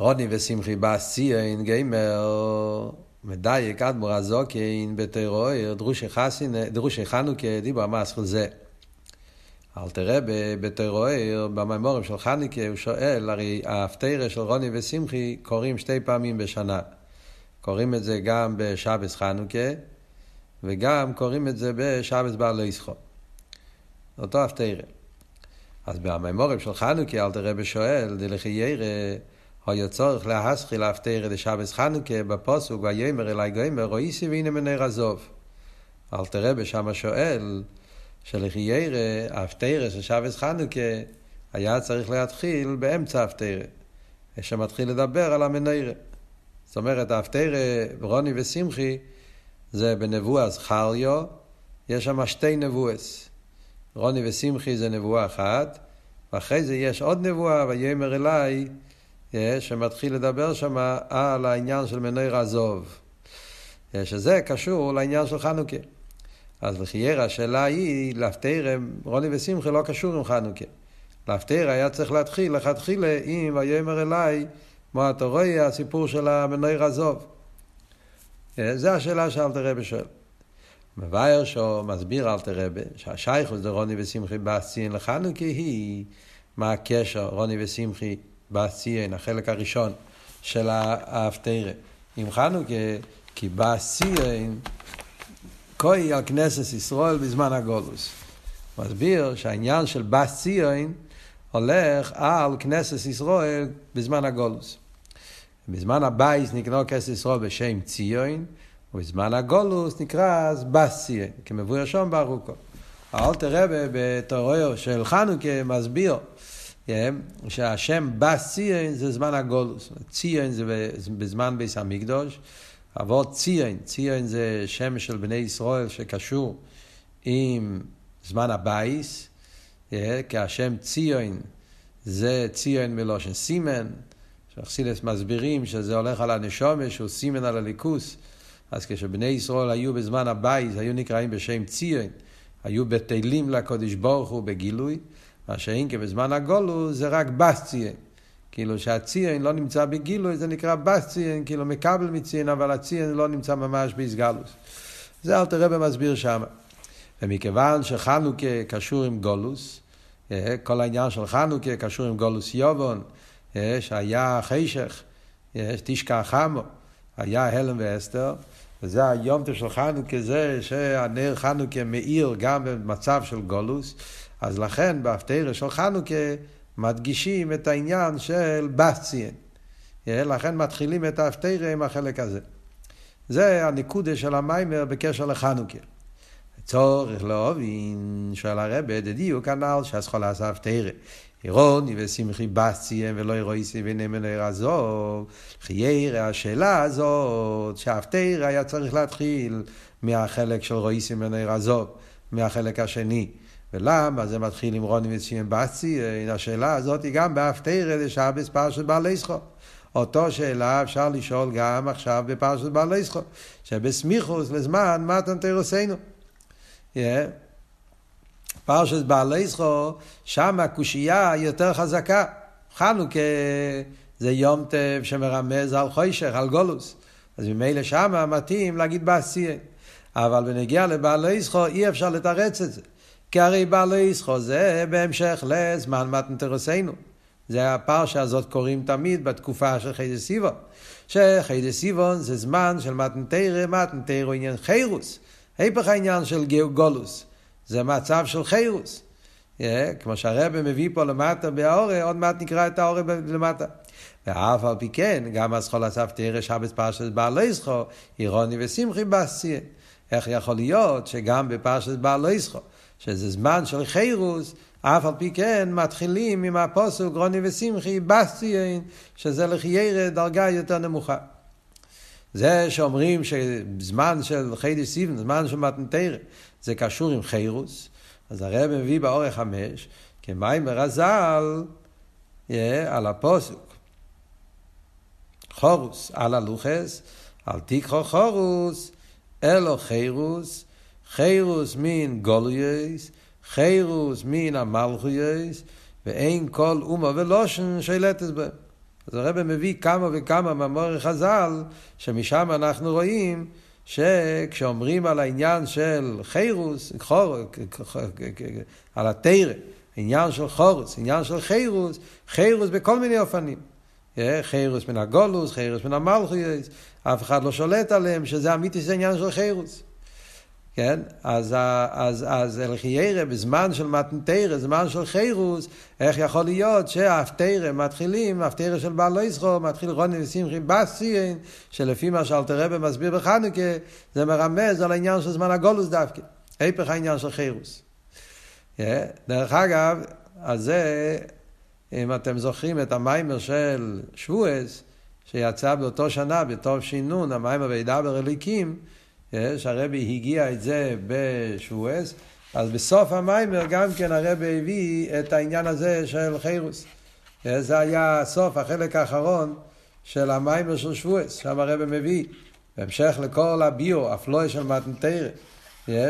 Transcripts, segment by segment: רני ושמחי בסיין גיימר מדייק עד מורזוקיין בתירוי דרושי חנוכה דיבר מהסכו זה. אל תראה בתירוי בממורים של חנוכה הוא שואל, הרי ההפטרה של רני ושמחי קוראים שתי פעמים בשנה. קוראים את זה גם בשבס חנוכה וגם קוראים את זה בשבס בעל היסחו. אותו הפטרה. אז בממורים של חנוכה אל תראה בשואל, דלכי ירא, היה צורך להסחיל להפטר את השבס חנוכה בפסוק ויאמר אלי גוימר רואיסי והנה מנר עזוב. אל תראה בשמה שואל שלכי ירא ההפטר של שבס חנוכה היה צריך להתחיל באמצע ההפטר שמתחיל לדבר על המנר. זאת אומרת ההפטר רוני ושמחי זה בנבואס חריו, יש שם שתי נבואס, רוני ושמחי זה נבואה אחת ואחרי זה יש עוד נבואה ויאמר אלי שמתחיל לדבר שם על העניין של מנר עזוב, שזה קשור לעניין של חנוכה. אז לחייר השאלה היא, להפטר רוני ושמחי לא קשור עם חנוכה. להפטר היה צריך להתחיל עם ויאמר אלי, מה אתה רואה הסיפור של המנר עזוב? זו השאלה שאל תרבה שואל. מבאר שמסביר אל תרבה שהשייכות לרוני ושמחי בסין לחנוכה היא מה הקשר רוני ושמחי בסיין, החלק הראשון של ההפטרה. עם חנוכה, כי בסיין, כוי על כנסת ישראל בזמן הגולוס. מסביר שהעניין של בסיין הולך על כנסת ישראל בזמן הגולוס. בזמן הבייס נקרא כנסת ישראל בשם ציין, ובזמן הגולוס נקרא אז בסיין, כמבואר שם בארוכו. האלטר רבי בתורו של חנוכה מסביר, שהשם בא ציין זה זמן הגולוס. ציין זה בזמן בית המקדוש, אבל ציין זה שם של בני ישראל שקשור עם זמן הבייס, כי השם ציין זה ציין מלושן סימן, שהחסידס מסבירים שזה הולך על הנשמה שהוא סימן על הליכוס. אז כשבני ישראל היו בזמן הבייס היו נקראים בשם ציין, היו בתהילים לקודש ברוך הוא בגילוי, מה שאין כבזמן הגולוס זה רק בס ציין, כאילו שהציין לא נמצא בגילוי, זה נקרא בס ציין, כאילו מקבל מציין, אבל הציין לא נמצא ממש בהסגלוס. זה אל תראה במסביר שם. ומכיוון שחנוכה קשור עם גולוס, כל העניין של חנוכה קשור עם גולוס יובון, שהיה חשך, תשכח חמו, היה הלם ואסתר, וזה היום של חנוכה זה שהנר חנוכה מאיר גם במצב של גולוס, אז לכן בהפטרה של חנוכה מדגישים את העניין של בסיין. לכן מתחילים את ההפטרה עם החלק הזה. זה הנקודה של המיימר בקשר לחנוכה. צורך להבין של הרבה דדיוק הנ"ל שהסכולה עשה הפטרה. רוני ושמחי בסיין ולא ירואיסי ואינם מנר עזוב. חייר השאלה הזאת שההפטרה היה צריך להתחיל מהחלק של רואיסי מנר עזוב, מהחלק השני. ולמה זה מתחיל עם רוני וציין בסיין? השאלה הזאת היא גם בהפטרה לשבס פרשת בעל היסחו. אותו שאלה אפשר לשאול גם עכשיו בפרשת בעל היסחו, שבסמיכוס לזמן מתן תורתנו. פרשת בעל היסחו, שם הקושייה יותר חזקה. חנוכה זה יום טב שמרמז על חושך, על גולוס. אז ממילא שם מתאים להגיד בסיין. אבל בנגיע לבעל היסחו אי אפשר לתרץ את זה. כי הרי בעל היסחו זה בהמשך לזמן מתן תורתנו. זה הפרשה הזאת קוראים תמיד בתקופה של חודש סיוון. שחודש סיוון זה זמן של מתן תורה, מתן תורה הוא עניין חירוס. היפך העניין של גולוס. זה מצב של חירוס. כמו שהרבא מביא פה למטה באורה, עוד מעט נקרא את האורה למטה. ואף על פי כן, גם הסכולה סבתירה שבס פרשת בעל היסחו, רוני ושמחי בסיין. איך יכול להיות שגם בפרשת בעל היסחו, שזה זמן של חירוס, אף על פי כן מתחילים עם הפסוק רוני ושמחי בסיין, שזה לחייר דרגה יותר נמוכה. זה שאומרים שזמן של חודש סיוון, זמן של מתן תורה, זה קשור עם חירוס, אז הרב מביא באור 5, כמאמר רז"ל, על הפסוק. חורוס על הלוחס, אל תיקחו חורוס, אלו חירוס, חירוס מן גולויס, חירוס מן המלכויס, ואין כל אומה ולושן שאלת את זה. אז הרב מביא כמה וכמה מאמרי חז"ל, שמשם אנחנו רואים שכשאומרים על העניין של חירוס, על התירה, עניין של חורוס, עניין של חירוס, חירוס בכל מיני אופנים. חירוס מן הגולוס, חירוס מן המלכוס, אף אחד לא שולט עליהם, שזה אמיתי שזה עניין של חירוס. כן? אז אלחיירה בזמן של מתנתירה, זמן של חירוס, איך יכול להיות שהאפתירה מתחילים, האפתירה של בעל לא ישחו, מתחיל רני ושמחי בסיין, שלפי מה שאלתר רבי מסביר בחנוכה, זה מרמז על העניין של זמן הגולוס דווקא, היפך העניין של חירוס. דרך אגב, על זה, אם אתם זוכרים את המיימר של שבועס, שיצא באותו שנה, בתור שינון, המיימר וידבר אליקים, שהרבי הגיע את זה בשבועס, אז בסוף המיימר גם כן הרבי הביא את העניין הזה של חירוס. זה היה הסוף, החלק האחרון של המיימר של שבועס, שם הרבי מביא, בהמשך לכל הביו, הפלוי של מתנתירה,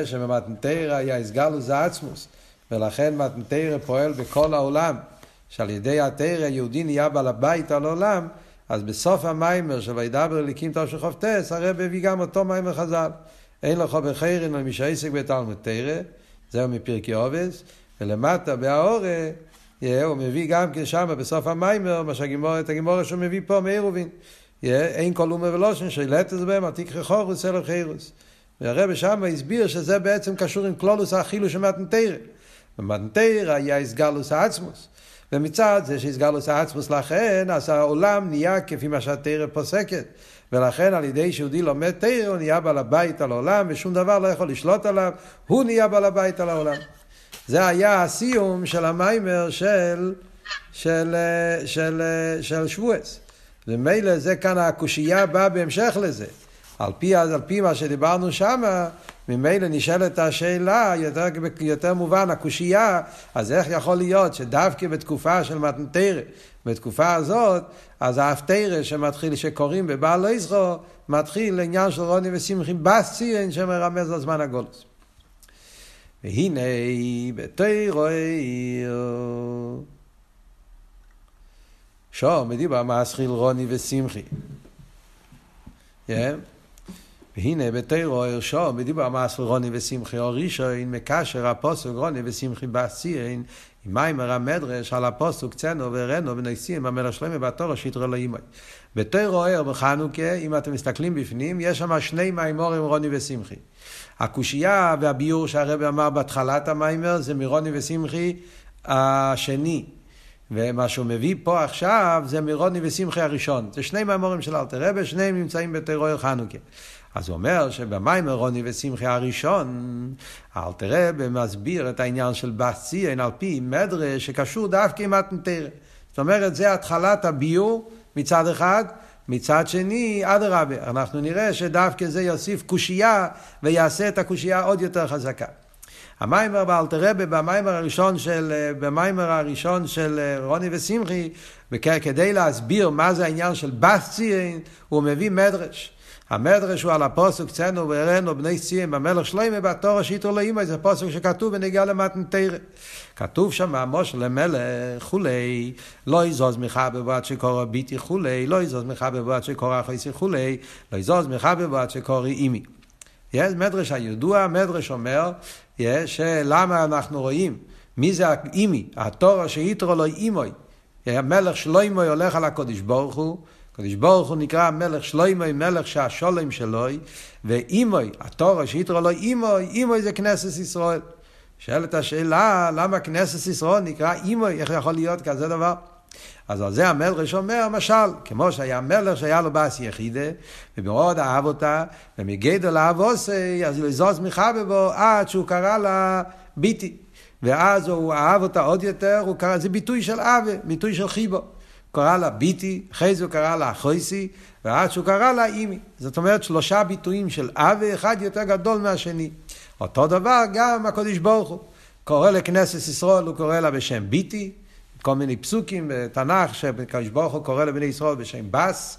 שבמתנתירה היה הסגלוס העצמוס, ולכן מתנתירה פועל בכל העולם, שעל ידי התירה יהודי נהיה בעל הבית על העולם, אז בסוף המיימר של וידבר אליקים תו של חופטס, הרב הביא גם אותו מיימר חז"ל. אין לך בחירין על מי שעסק בתלמוד תירה, זהו מפרקי עובס, ולמטה בהאורה, הוא מביא גם כשם בסוף המיימר, מה שהגימורה שהוא מביא פה מעירובין. אין כל אומה ולושן, שאילת את זה בהם, התיקחי חורוס אלו חירוס. והרב שם הסביר שזה בעצם קשור עם כלולוס האחילוש מתנתירה. ומתנתירה היה הסגלוס העצמוס. ומצד זה שהסגלוס העצמוס לכן, אז העולם נהיה כפי מה שהתירה פוסקת. ולכן על ידי שיהודי לומד תירה, הוא נהיה בעל הבית על העולם, ושום דבר לא יכול לשלוט עליו, הוא נהיה בעל הבית על העולם. זה היה הסיום של המיימר של שבועס. ומילא זה כאן הקושייה באה בהמשך לזה. על פי מה שדיברנו שמה, ממילא נשאלת השאלה יותר מובן, הקושייה, אז איך יכול להיות שדווקא בתקופה של מתנתירה, בתקופה הזאת, אז האפתירה שמתחיל, שקוראים בבעל לא ישחו, מתחיל לעניין של רני ושמחי בסיין, שמרמז על זמן הגולוס. והנה, בתירה, שום, מדיבה, מה השחיל רני ושמחי. כן? והנה בתירו הרשום, בדיבר מעשר רוני ושמחי אורישון, מקשר הפוסק רוני ושמחי בסיין, עם מיימר המדרש על הפוסק צנו ורנו ונסיעים המלשלמי בתורה שיתרו לאימי. בתירו הר בחנוכה, אם אתם מסתכלים בפנים, יש שם שני מיימורים רוני ושמחי. הקושייה והביור שהרב אמר בהתחלת המיימר זה מרוני ושמחי השני. ומה שהוא מביא פה עכשיו זה מרוני ושמחי הראשון. זה שני מיימורים של אלתר רבי, שניהם נמצאים בתירו הר חנוכה. אז הוא אומר שבמיימר רוני ושמחי הראשון, אלתר רבי מסביר את העניין של בסיין על פי מדרש שקשור דווקא עם מתנתירה. זאת אומרת, זה התחלת הביור מצד אחד, מצד שני, אדרבה. אנחנו נראה שדווקא זה יוסיף קושייה ויעשה את הקושייה עוד יותר חזקה. המיימר באלתר רבי, במיימר הראשון של רוני ושמחי, כדי להסביר מה זה העניין של בסיין, הוא מביא מדרש. המדרש הוא על הפוסק צנו ורנו בני ציין המלך שלמה בתורה שיתרו לאימי, זה פוסק שכתוב בנגיעה למתנתירה. כתוב שמה משה למלך חולי, לא יזוז מיכה בבועת שקורא ביתי חולי, לא יזוז מיכה בבועת שקורא חייסי חולי, לא יזוז מיכה בבועת שקורא אימי. יש מדרש הידוע, מדרש אומר, שלמה אנחנו רואים, מי זה האימי, התורה שיתרו לאימי, המלך שלמה הולך על הקודש ברוך הוא, הקדוש ברוך הוא נקרא מלך שלוימוי, מלך שהשולם שלוי, ואימוי, התורה שיתרו לו אימוי, אימוי זה כנסת ישראל. שאלת השאלה, למה כנסת ישראל נקרא אימוי, איך יכול להיות כזה דבר? אז על זה המדרש אומר, משל, כמו שהיה מלך שהיה לו בס יחידה, ובמאוד אהב אותה, ומגדל אהב עושה, אז הוא יזוז מיכה בבו, עד שהוא קרא לה ביטי. ואז הוא אהב אותה עוד יותר, הוא קרא, זה ביטוי של אהבה, ביטוי של חיבו. קרא לה ביטי, אחרי זה הוא קרא לה חויסי, ועד שהוא קרא לה אימי. זאת אומרת, 3 ביטויים של אבי, אחד יותר גדול מהשני. אותו דבר גם הקודש ברוך הוא. קורא לכנסת ישראל, הוא קורא לה בשם ביטי, כל מיני פסוקים בתנ"ך, שקודש ברוך הוא קורא לבני ישראל בשם בס,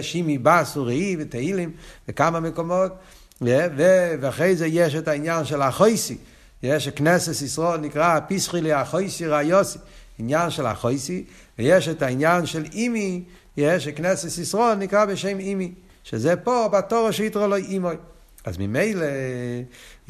שימי בס וראי ותהילים, וכמה מקומות, ואחרי זה יש את העניין של החויסי, שכנסת ישראל נקרא פיסחילי החויסי ראיוסי, עניין של החויסי, ויש את העניין של אימי, יש שכנסת ישראל נקרא בשם אימי, שזה פה בתורה שיתרו לו אימוי. אז ממילא,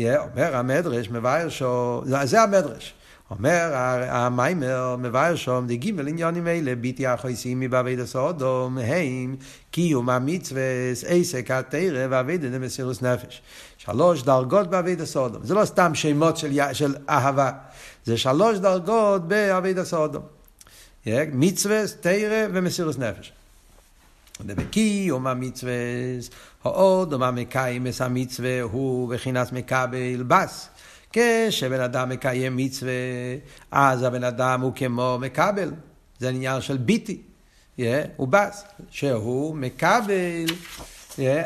אומר המדרש, מבאר שו, זה המדרש. אומר המיימר מבאר שום דגים ולעניונים אלה ביתי אחויסים מבעבד הסעודום הם קיום המצווה עסק התרא ועבד למסירות נפש. 3 דרגות בעבד הסעודום. זה לא סתם שמות של אהבה. זה 3 דרגות בעבד הסעודום. מצווה, תרא ומסירות נפש. ובקיום המצווה האודום המקיים את המצווה הוא בחינת מקבל בס. כשבן אדם מקיים מצווה, אז הבן אדם הוא כמו מקבל. זה עניין של ביטי. הוא בס. שהוא מקבל,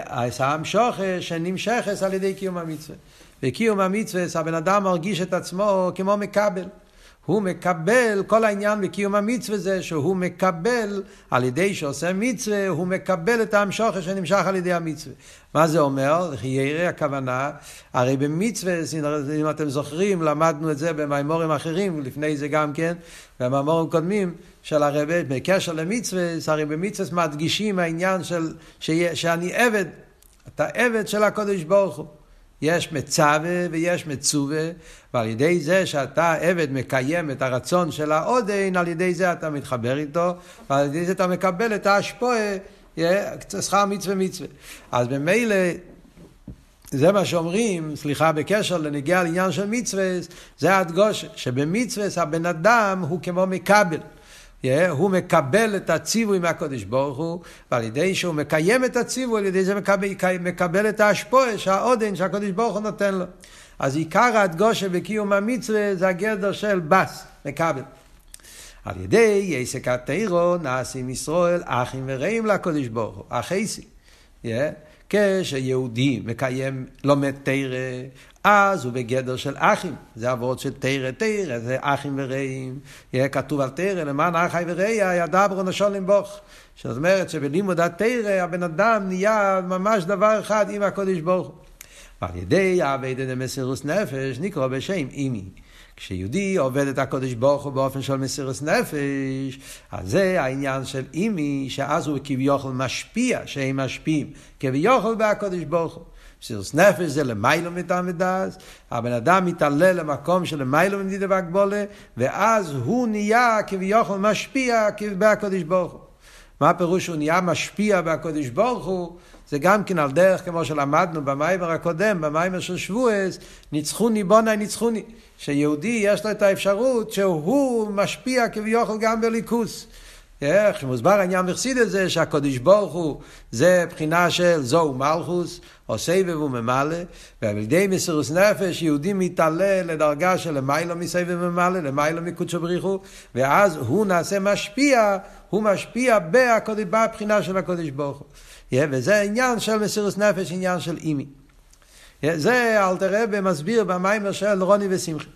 הסעם שוחה שנמשכס על ידי קיום המצווה. וקיום המצווה, הבן אדם מרגיש את עצמו כמו מקבל. הוא מקבל, כל העניין בקיום המצווה זה שהוא מקבל, על ידי שעושה מצווה, הוא מקבל את ההמשוך שנמשך על ידי המצווה. מה זה אומר? יראה הכוונה, הרי במצווה, אם אתם זוכרים, למדנו את זה במאמרים אחרים, לפני זה גם כן, במאמרים קודמים של הרבי, בקשר למצווה, הרי במצווה מדגישים העניין של, שאני עבד, אתה עבד של הקודש ברוך הוא. יש מצווה ויש מצווה, ועל ידי זה שאתה עבד מקיים את הרצון של העודן, על ידי זה אתה מתחבר איתו, ועל ידי זה אתה מקבל את ההשפועה, שכר מצווה מצווה. אז במילא, זה מה שאומרים, סליחה, בקשר לנגיע לעניין של מצווה, זה הדגוש, שבמצווה הבן אדם הוא כמו מקבל. הוא מקבל את הציווי מהקודש ברוך הוא, ועל ידי שהוא מקיים את הציווי, על ידי זה מקבל את ההשפועה, שהעודן שהקודש ברוך הוא נותן לו. אז עיקר ההדגושה בקיום המצווה זה הגדר של בס, מקבל. על ידי עסק התורה נעשים ישראל אחים ורעים לקודש ברוך הוא, אחייסי. כשיהודי מקיים לומד תורה, אז הוא בגדר של אחים, זה עבוד של תרא תרא, זה אחים ורעים, כתוב על תרא, למען אחי ורעי, ידברו לשון למבוך. זאת אומרת שבלימוד התרא, הבן אדם נהיה ממש דבר אחד עם הקודש ברוך הוא. ועל ידי עבד למסירות נפש נקרא בשם אימי. כשיהודי עובד את הקודש ברוך הוא באופן של מסירות נפש, אז זה העניין של אימי, שאז הוא כביכול משפיע, שהם משפיעים, כביכול בהקודש ברוך הוא. מסירות נפש זה למיילו מטעם ודעס, הבן אדם מתעלה למקום של למיילו ומדידה והגבולה, ואז הוא נהיה כביכול משפיע בהקודש ברוך הוא. מה הפירוש הוא נהיה משפיע בהקודש ברוך הוא? זה גם כן על דרך כמו שלמדנו במאמר הקודם, במאמר של שבועס, ניצחוני בוני ניצחוני, שיהודי יש לו את האפשרות שהוא משפיע כביכול גם בליכוס. איך מוסבר העניין מחסיד את זה שהקודש ברוך הוא זה בחינה של זו מלכוס או סבב וממלא, ועל ידי מסירות נפש יהודי מתעלה לדרגה של למיילו מסבב וממלא, למיילו מקודשו בריחו, ואז הוא נעשה משפיע, הוא משפיע בבחינה של הקודש ברוך הוא. וזה העניין של מסירות נפש, עניין של אימי. זה אל תראה במסביר במיימר של רני ושמחי.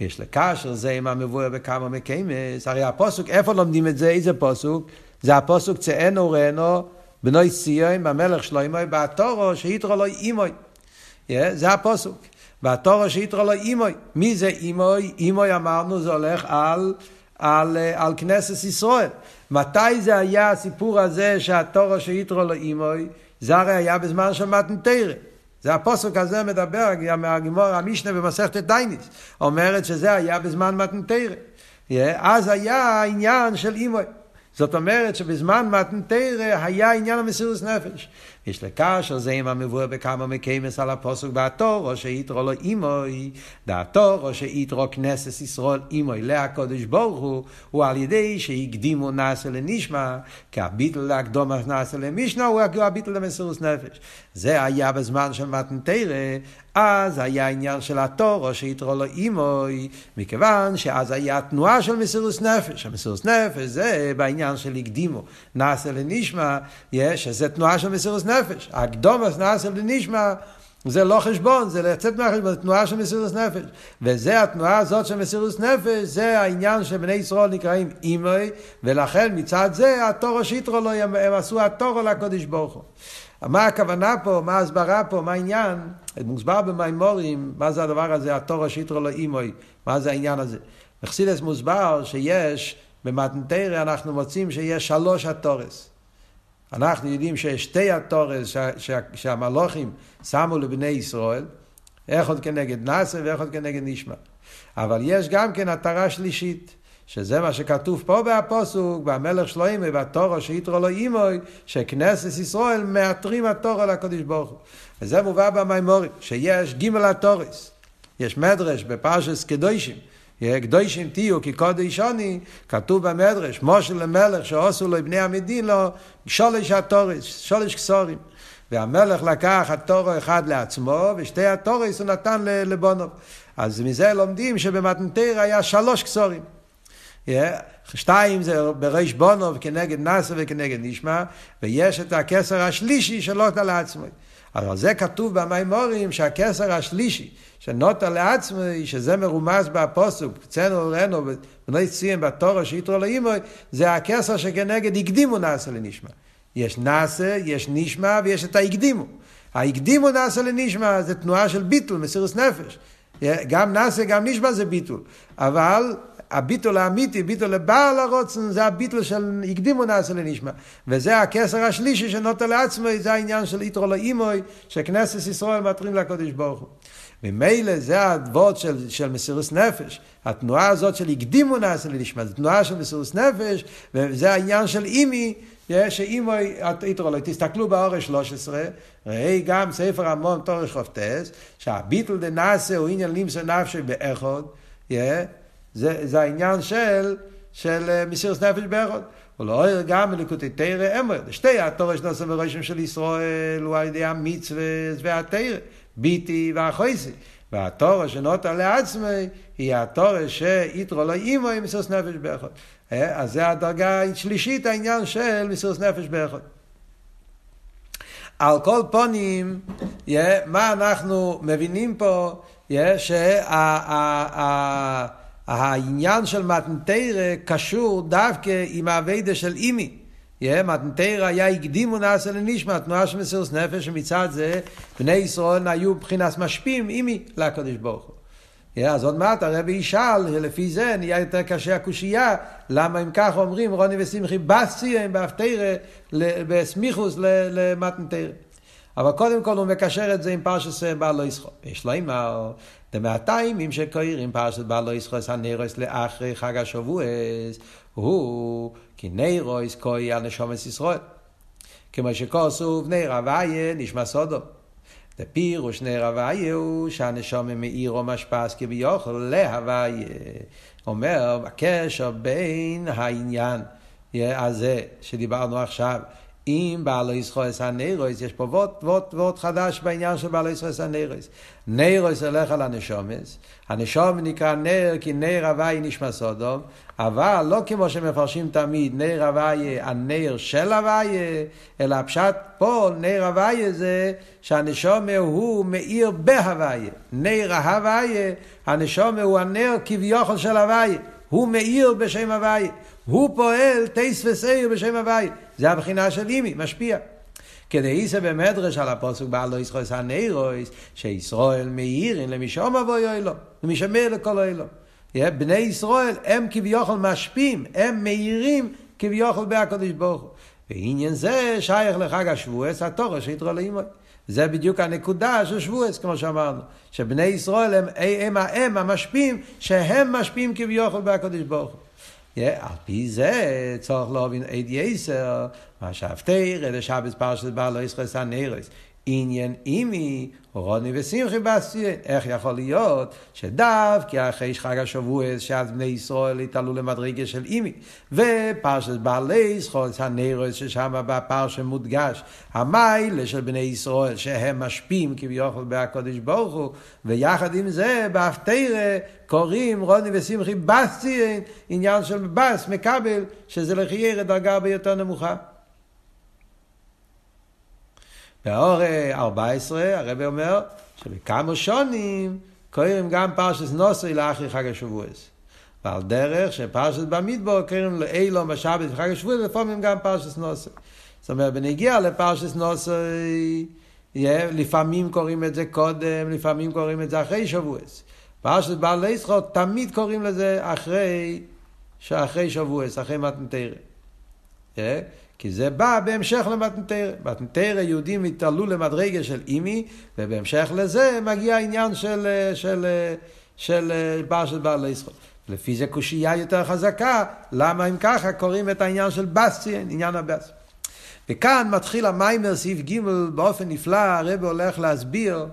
יש לקשר זה עם המבואר בכמה מקיימס, הרי הפוסוק, איפה לומדים את זה, איזה פוסוק? זה הפוסוק צאנו ראינו בנוי ציון במלך שלמה בתורה שיתרו לו אימוי. זה הפוסוק, בתורה שיתרו לו אימוי. מי זה אימוי? אימוי אמרנו זה הולך על כנסת ישראל. מתי זה היה הסיפור הזה שהתורה שיתרו לו אימוי? זה הרי היה בזמן של מתן תורה. זה הפוסוק הזה מדבר, מהגמור המשנה במסכת דייניס, אומרת שזה היה בזמן מתן תורה. אז היה העניין של אימוי. זאת אומרת שבזמן מתן תורה היה עניין המסירות נפש. יש לקשר זה עם המבואר בכמה מקיימס על הפסוק בתורה שיתרו לו אימוי, בתורה שיתרו כנסת ישראל אימוי להקדוש ברוך הוא, הוא על ידי שהקדימו נעשה לנשמע, כי הביטול להקדום נעשה למשנה הוא הביטול למסירות נפש. זה היה בזמן של מתן תורה, אז היה עניין של התורה שיתרו לו אימוי, מכיוון שאז היה תנועה של מסירות נפש. המסירות נפש זה בעניין של הקדימו נעשה לנשמע, שזה תנועה של מסירות נפש. הקדומת נעשה לנשמע זה לא חשבון, זה לצאת מהחשבון, זה תנועה של מסירות נפש. וזה התנועה הזאת של מסירות נפש, זה העניין שבני ישראל נקראים אימוי, ולכן מצד זה התורה שיתרו לו, הם עשו התורה לקודש ברוך הוא. מה הכוונה פה, מה ההסברה פה, מה העניין? מוסבר במיימורים, מה זה הדבר הזה, התורה שיתרו לו אימוי, מה זה העניין הזה? בחסידות מוסבר שיש במתנתרא אנחנו מוצאים שיש 3 התורס. אנחנו יודעים שיש 2 התורס שהמלוכים שמו לבני ישראל, אחד כנגד נאסר ואחד כנגד נשמע. אבל יש גם כן התורה שלישית, שזה מה שכתוב פה בפסוק, במלך שלוימה, בתורה שיתרו לו אימוי, שכנסת ישראל מאתרים התורה לקדוש ברוך הוא. וזה מובא במימורים, שיש ג' התורס. יש מדרש בפרשת קדושים, קדושים תהיו כי קודש אני, כתוב במדרש, משה למלך שעשו לו בני המדינה, 3 התורס, 3 כסורים. והמלך לקח התורה אחד לעצמו, ו2 התורס הוא נתן לבונו. אז מזה לומדים שבמתנתרא היה 3 כסורים. 2 זה בריש בונוב כנגד נאסר וכנגד נשמע, ויש את הכסר השלישי שנוטל לעצמו. אז זה כתוב במימורים שהכסר השלישי שנוטל לעצמו, שזה מרומז בפסוק, קצנו ראינו בני ציון בתורה שיתרו לאימו, זה הכסר שכנגד הקדימו נאסר לנשמע. יש נאסר, יש נשמע ויש את ההקדימו. ההקדימו נאסר לנשמע זה תנועה של ביטול, מסירות נפש. גם נאסר גם נשמע זה ביטול, אבל הביטול האמיתי, ביטול לבעל הרוצן, זה הביטול של הקדימו נעשה לנשמה. וזה הכסר השלישי שנוטה לעצמו, זה העניין של יתרו לאימוי, שכנסת ישראל מתרים לקודש ברוך הוא. ממילא זה הדבוד של מסירות נפש. התנועה הזאת של הקדימו נעשה לנשמה, זה תנועה של מסירות נפש, וזה העניין של אימי, שאימוי יתרו לאימוי. תסתכלו באורש 13, ראי גם ספר המון תורך חופטס, שהביטול דנעשה הוא עניין לימסו נפשי באחוד, זה העניין של מסירות נפש באחד. ולאור גם בליקוטי תורה אמר, 2 התורה שנעשה בראשון של ישראל, הוא על ידי המצווה והתורה, ביתי והחויסי. והתורה שנוטה לעצמי, היא התורה שיתרו לו אימו עם מסירות נפש באחד. אז זה הדרגה השלישית, העניין של מסירות נפש באחד. על כל פונים, מה אנחנו מבינים פה, העניין של מתנתרא קשור דווקא עם העבודה של אימי. מתנתרא היה הקדימו נעשה לנשמה, תנועה של מסירות נפש, שמצד זה בני ישראל היו בבחינת משפיעים אימי לקדוש ברוך הוא. אז עוד מעט הרבי ישאל, שלפי זה נהיה יותר קשה הקושייה, למה אם כך אומרים רוני ושמחי בסיום בהפטרה בסמיכוס למתנתרא. אבל קודם כל הוא מקשר את זה עם פרשת בעל ישחו. יש לו אימא דמעתיים אם שקוירים פרשת בעל ישחוס הנרויס לאחרי חג השבועס, הוא כי נרויס קוי על נשומת ישראל. כמו שכוסוב נר הוויה נשמע סודו. דפירוש נר הוויה הוא שהנשומת מאירו משפס כביוכל להוויה. אומר בקשר בין העניין הזה שדיברנו עכשיו, אם בעל ישחוס הנרויס, יש פה וות חדש בעניין של בעל ישחוס הנרויס. נרויס הלך על הנשומס, הנשום נקרא נר כי נר הוואי נשמע סודום, אבל לא כמו שמפרשים תמיד, נר הוואי הנר של הוואי, אלא הפשט פה נר הוואי זה שהנשום הוא מאיר בהוואי, נר ההוואי, הנשום הוא הנר כביכול של הוואי, הוא מאיר בשם הוואי, הוא פועל תיס וסייר בשם הוואי, זה הבחינה של אימי, משפיע. כדאיסה במדרש על הפסוק בעל לא ישחוס הנרויס, שישראל מאירים למשום אבוי אלו, למשמר לכל אלו. בני ישראל הם כביכול משפיעים, הם מאירים כביכול בהקדוש ברוך הוא. ועניין זה שייך לחג השבועס, התורה שיתרו לאימוי. זה בדיוק הנקודה של שבועס, כמו שאמרנו, שבני ישראל הם המשפיעים, שהם משפיעים כביכול בהקדוש ברוך הוא. על פי זה צריך להבין עד יסר, מה שהפטרה לשבת פרשת בעל לא ישחוס הנרויס. עניין אימי, רוני ושמחי בסיום, איך יכול להיות שדווקא אחרי חג השבועס שאז בני ישראל התעלו למדרגה של אימי, ופרשת בעל לא ישחוס הנרויס ששם בפרשה מודגש המיילה של בני ישראל שהם משפיעים כביכול בהקדוש ברוך הוא, ויחד עם זה בהפטרה קוראים רוני ושמחי בסיום, עניין של בס מקבל, שזה לחייר דרגה ביותר נמוכה. באור 14 הרב אומר שבכמה שונים קוראים גם פרשת נוסוי לאחרי חג השבועס, ועל דרך שפרשת במדבר קוראים לאילו משבת וחג השבועס לפעמים גם פרשת נוסוי. זאת אומרת בנגיע לפרשת נוסוי לפעמים קוראים את זה קודם, לפעמים קוראים את זה אחרי שבועס. פרשת בעל ישחוס תמיד קוראים לזה אחרי שאחרי שבועס, אחרי מתנתרא. כי זה בא בהמשך למתנתרא. מתנתרא יהודים התעלו למדרגה של אימי, ובהמשך לזה מגיע העניין של של בעלי ישראל. לפי זה קושייה יותר חזקה, למה אם ככה קוראים את העניין של בסציין, עניין הבס. וכאן מתחיל המיימר סעיף ג' באופן נפלא, הרב הולך להסביר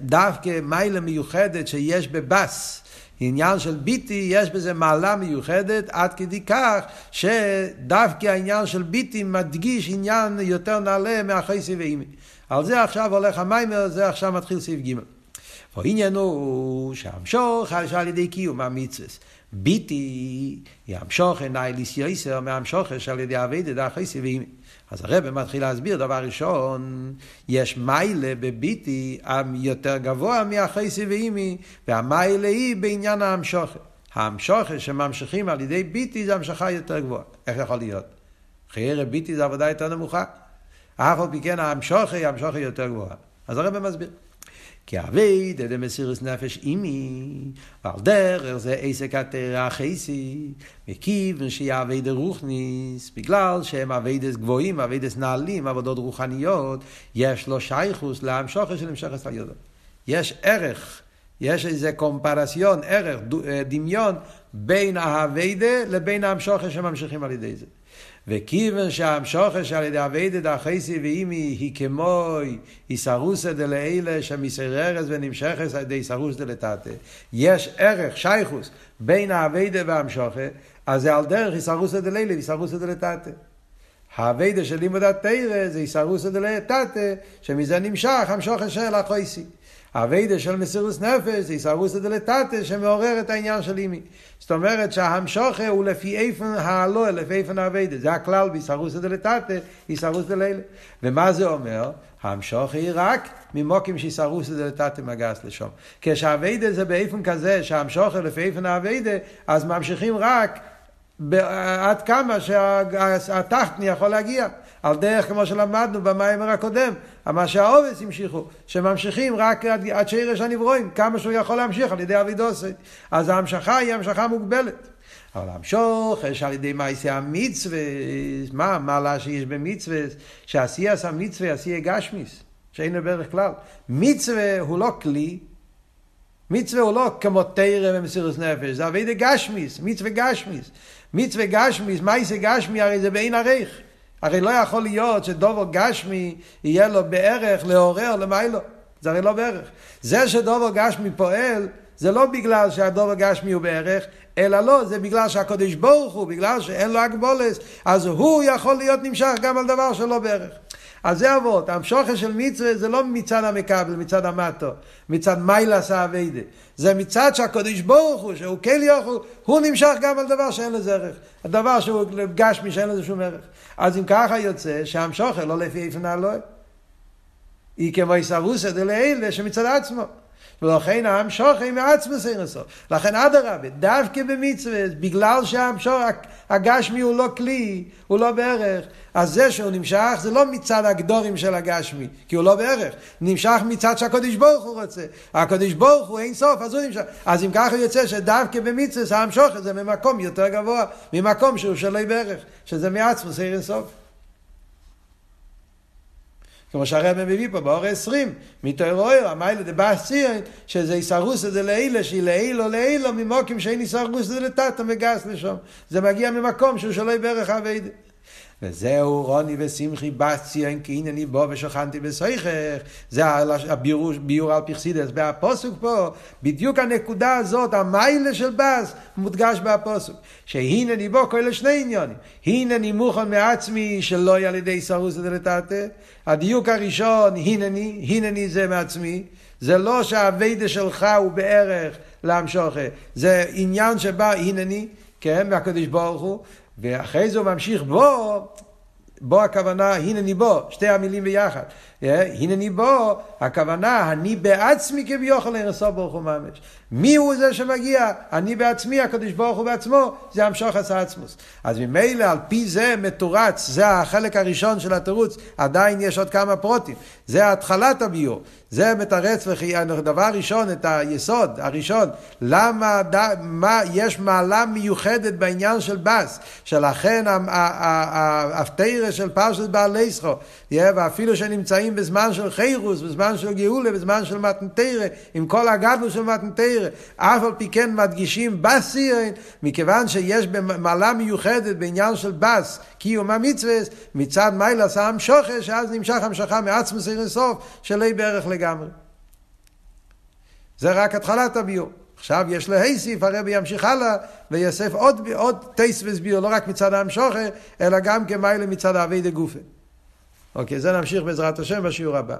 דווקא מיילה מיוחדת שיש בבס. העניין של ביטי יש בזה מעלה מיוחדת, עד כדי כך שדווקא העניין של ביטי מדגיש עניין יותר נעלה מאחרי סעיף ואימי. על זה עכשיו הולך המיימר, זה עכשיו מתחיל סעיף ג'. העניין הוא שהמשוך על ידי קיום המצווה. ביטי ימשוך עיני ליסייסר מהמשוך על ידי עבודת החסד ואימי. אז הרב מתחיל להסביר דבר ראשון, יש מיילה בביטי יותר גבוה מהחסד ואימי, והמיילה היא בעניין ההמשוך. ההמשוך שממשיכים על ידי ביטי זה המשכה יותר גבוהה. איך יכול להיות? חייר ביטי זה עבודה יותר נמוכה. אף על פי כן ההמשוך היא המשכה יותר גבוהה. אז הרב מסביר. כי אבי דדה מסירס נפש אימי, ועל דרך זה עסק התרא החייסי, מכיוון שיהיה אבי דרוכניס, בגלל שהם אבי דס גבוהים, אבי דס נעלים, עבודות רוחניות, יש לו שייכוס להמשוך של המשך הסליודות. יש ערך, יש איזה קומפרסיון, ערך, דמיון, בין האבי דה לבין ההמשוך שממשיכים על ידי זה. וכיוון שהמשוכש על ידי עבודת החסד ואימי היא כמו הישרוסא דלעילא שמסררס ונמשכס על ידי הישרוסא דלתתא. יש ערך, שייכוס, בין העבודה והמשוכש, אז זה על דרך הישרוסא דלעילא והישרוסא דלתתא. העבודה של לימוד התורה זה הישרוסא דלתתא, שמזה נמשך המשוכש של החסד. העבודה של מסירות נפש זה הישרוסא דלתתא שמעורר את העניין של אימי. זאת אומרת שההמשכה הוא לפי איפן העלו, לפי איפן העבדה. זה הכלל בישרוסא דלתתא, בישרוסא דלעילא. ומה זה אומר? ההמשכה היא רק ממוקים שישרוסא דלתתא מגעס לשם. כשהעבדה זה באיפן כזה, שההמשכה לפי איפן העבדה, אז ממשיכים רק עד כמה שהתחתני יכול להגיע. על דרך כמו שלמדנו במאמר הקודם, מה שהעובס המשיכו, שממשיכים רק עד שירש הנברואים, כמה שהוא יכול להמשיך על ידי עבודתו. אז ההמשכה היא המשכה מוגבלת. אבל המשוך יש על ידי מעשה המצווה, מה המעלה שיש במצווה? שעשיית המצווה, עשיית גשמיס, שאין בדרך כלל. מצווה הוא לא כלי, מצווה הוא לא כמו תורה ומסירות נפש, זה עבודת גשמיס, מצווה גשמיס. מצווה גשמיס, מעשה גשמי הרי זה בעין ערך. הרי לא יכול להיות שדובר גשמי יהיה לו בערך לעורר למיילו. זה הרי לא בערך. זה שדובר גשמי פועל, זה לא בגלל שהדובר גשמי הוא בערך, אלא לא, זה בגלל שהקדוש ברוך הוא, בגלל שאין לו הגבולס, אז הוא יכול להיות נמשך גם על דבר שלא בערך. אז זה עבוד, המשוכש של מצווה זה לא מצד המקבל, מצד המטו, מצד מיילס העבדה. זה מצד שהקדוש ברוך הוא, שהוא כל יכול, הוא נמשך גם על דבר שאין לזה ערך. הדבר שהוא גשמי שאין לזה שום ערך. אז אם ככה יוצא שהמשוכש לא לפי איפן האלוהי. היא כמו הישרוסא דלעילא שמצד עצמו. ולכן ההמשוך היא מעצמו סיירסו. לכן אדרבה, דווקא במצווה, בגלל שההמשוך, הגשמי הוא לא כלי, הוא לא בערך, אז זה שהוא נמשך, זה לא מצד הגדורים של הגשמי, כי הוא לא בערך. נמשך מצד שהקדוש ברוך הוא רוצה. הקדוש ברוך הוא אין סוף, אז הוא נמשך. אז אם ככה יוצא שדווקא במצווה, ההמשוך זה ממקום יותר גבוה, ממקום שהוא שלא בערך, שזה מעצמו סיירסו. כמו שהרב מביא פה, באור 20, מתאר אוהר, המיילה דבאסיין, שזה הישרוסא דלעילא, שהיא לעילא לעילא, ממוקים שאין הישרוסא דלתתא מגעס לשם. זה מגיע ממקום שהוא שלא בערך העבודה. וזהו רני ושמחי באסיין, כי הנה אני בא ושוכנתי בסייחך. זה הביור על פרסידס, והפוסוק פה, בדיוק הנקודה הזאת, המיילה של בס, מודגש בהפוסוק. שהנה אני בא כל שני עניונים. הנה אני מוכן מעצמי שלא על ידי הישרוסא דלתתא. הדיוק הראשון, הנני, הנני זה מעצמי, זה לא שהעבודה שלך הוא בערך להמשוך, זה עניין שבא הנני, כן, מהקדוש ברוך הוא, ואחרי זה הוא ממשיך בו, בו הכוונה הנני בו, שתי המילים ביחד, הנה אני בו, הכוונה, אני בעצמי כביוכל לנסוע ברוך הוא ממש. מי הוא זה שמגיע? אני בעצמי, הקדוש ברוך הוא בעצמו, זה המשוך עשה עצמוס. אז ממילא, על פי זה מטורץ, זה החלק הראשון של התירוץ, עדיין יש עוד כמה פרוטים. זה התחלת הביור, זה מטרץ דבר ראשון, את היסוד הראשון, למה, מה, יש מעלה מיוחדת בעניין של בס, שלכן הפתירה של פרשת בעלי שחו, ואפילו שנמצאים בזמן של חירוס, בזמן של גאולה, בזמן של מתנתירה, עם כל הגדלו של מתנתירה, אף על פי כן מדגישים בסירין, מכיוון שיש במעלה מיוחדת בעניין של בס, קיום המצווס, מצד מיילה שם שוחש, שאז נמשך המשכה מעצמו סירין סוף, שלי בערך לגמרי. זה רק התחלת הביור. עכשיו יש להיסיף, הרבי ימשיך הלאה, ויסף עוד טייס וסביר, לא רק מצד המשוחר, אלא גם כמיילה מצד האבי דגופה. אוקיי, זה נמשיך בעזרת השם בשיעור הבא.